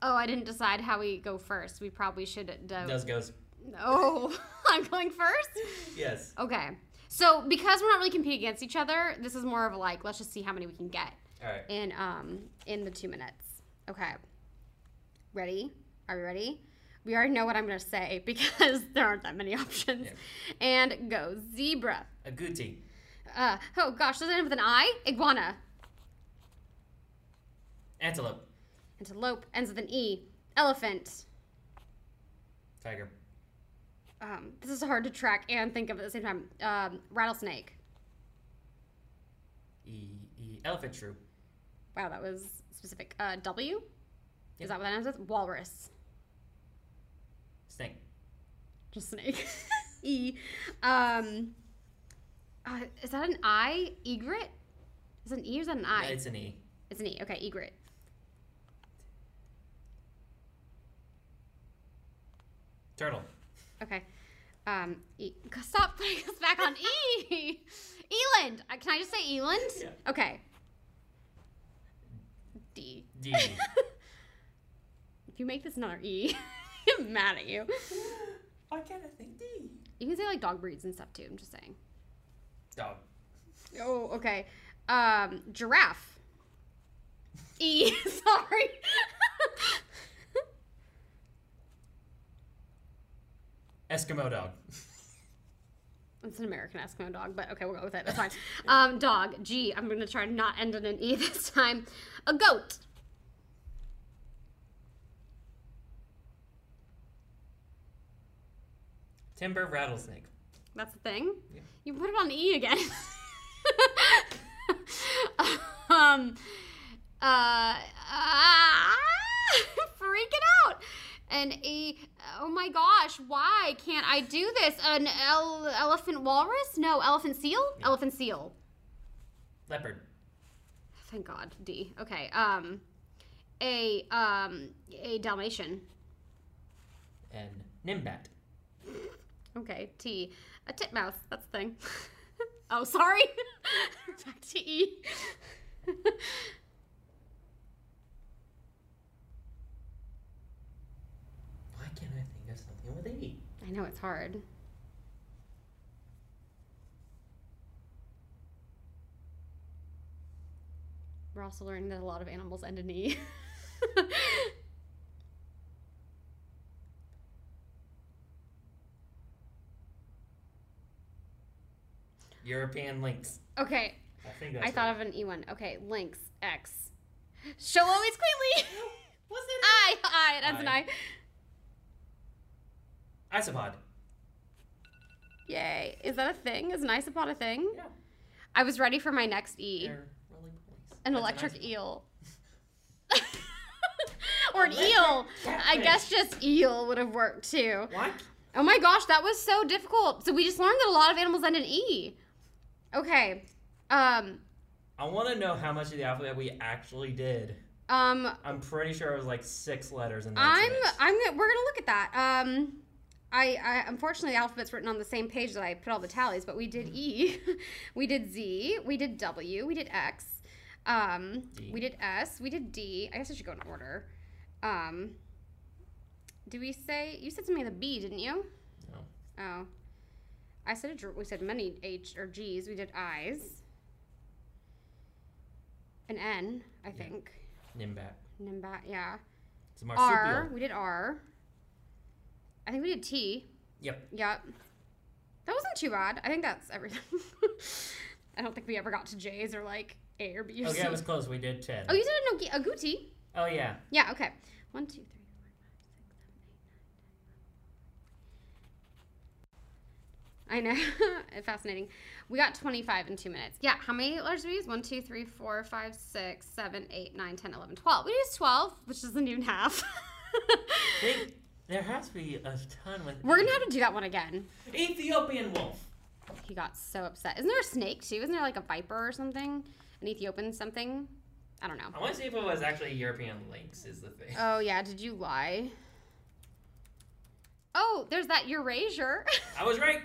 Oh, I didn't decide how we go first. We probably should. Do... Does goes. Oh, I'm going first? Yes. Okay. So because we're not really competing against each other, this is more of like, let's just see how many we can get. All right. In um in the two minutes. Okay. Ready? Are we ready? We already know what I'm going to say because there aren't that many options. Yeah. And go. Zebra. Agouti. Uh, oh, gosh. Does it end with an I? Iguana. Antelope. Antelope. Ends with an E. Elephant. Tiger. Um, this is hard to track and think of at the same time. Um, rattlesnake. E. E. Elephant shrew. Wow, that was specific. Uh, W? Yep. Is that what that ends with? Walrus. Snake. Just snake. E. Um, uh, is that an I? Egret? Is it an E or is that an I? No, it's an E. It's an E. Okay, egret. Turtle. Okay. Um, e. Stop putting us back on E. Eland. Can I just say Eland? Yeah. Okay. D. D. If you make this another E... I'm mad at you. Why can't I think D? You can say like dog breeds and stuff too. I'm just saying. Dog. Oh, okay. Um, giraffe. E. Sorry. Eskimo dog. It's an American Eskimo dog, but okay, we'll go with it. That's fine. Um, dog. G. I'm gonna try to not end in an E this time. A goat. Timber rattlesnake. That's the thing? Yeah. You put it on E again. um, uh, ah, freak it out. An E, oh my gosh, why can't I do this? An ele elephant walrus? No, elephant seal? Yeah. Elephant seal. Leopard. Thank God, D. Okay, um, a, um, a Dalmatian. And Nimbat. Okay, T. A titmouse. That's the thing. Oh, sorry. Back to E. I know it's hard. We're also learning that a lot of animals end in E. European lynx. Okay. I think that's I thought right. of an E one. Okay, lynx, X. She'll always cleanly. Was it? I, I, that's I. an I. Isopod. Yay. Is that a thing? Is an isopod a thing? Yeah. I was ready for my next E. They're really nice. An that's electric an eel. Or an electric eel. Catfish. I guess just eel would have worked too. What? Oh my gosh, that was so difficult. So we just learned that a lot of animals end in E. Okay. Um, I want to know how much of the alphabet we actually did. Um, I'm pretty sure it was like six letters in the I'm I'm we're going to look at that. Um, I, I unfortunately the alphabet's written on the same page that I put all the tallies, but we did E, we did Z, we did W, we did X, um, we did S, we did D. I guess I should go in order. Um, do we say you said something with a B, didn't you? No. Oh, I said a, we said many H or G's. We did I's. An N, I think. Yeah. Nimbat. Nimbat, yeah. It's a marsupial. R, we did R. I think we did T. Yep. Yep. That wasn't too bad. I think that's everything. I don't think we ever got to J's or like A or B or okay, C. Okay, it was close. We did ten. Oh, you did a Noguchi. Oh, yeah. Yeah, okay. One, two, three, four, five, six, seven, eight, nine, ten. I know. Fascinating. We got twenty-five in two minutes. Yeah, how many letters did we use? one, two, three, four, five, six, seven, eight, nine, ten, eleven, twelve. We used twelve, which isn't even half. Hey, there has to be a ton with... We're going to have to do that one again. Ethiopian wolf. He got so upset. Isn't there a snake, too? Isn't there, like, a viper or something? An Ethiopian something? I don't know. I want to see if it was actually European lynx is the thing. Oh, yeah. Did you lie? Oh, there's that Eurasian. I was right.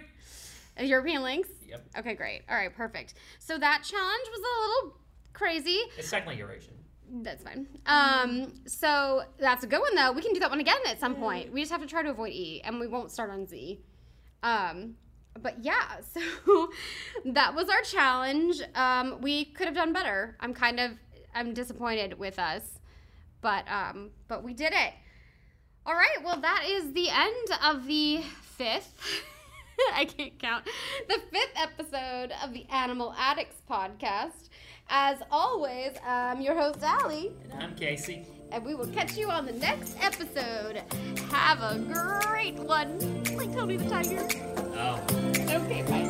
A European lynx? Yep. Okay, great. All right, perfect. So that challenge was a little crazy. It's technically Eurasian. That's fine. Um, so that's a good one, though. We can do that one again at some point. We just have to try to avoid E, and we won't start on Z. Um, but, yeah, so that was our challenge. Um, we could have done better. I'm kind of I'm disappointed with us, but, um, but we did it. All right, well, that is the end of the fifth I can't count. The fifth episode of the Animal Addicts Podcast. As always, I'm your host, Allie. And I'm Casey. And we will catch you on the next episode. Have a great one. Like Tony the Tiger. Oh. Okay, bye.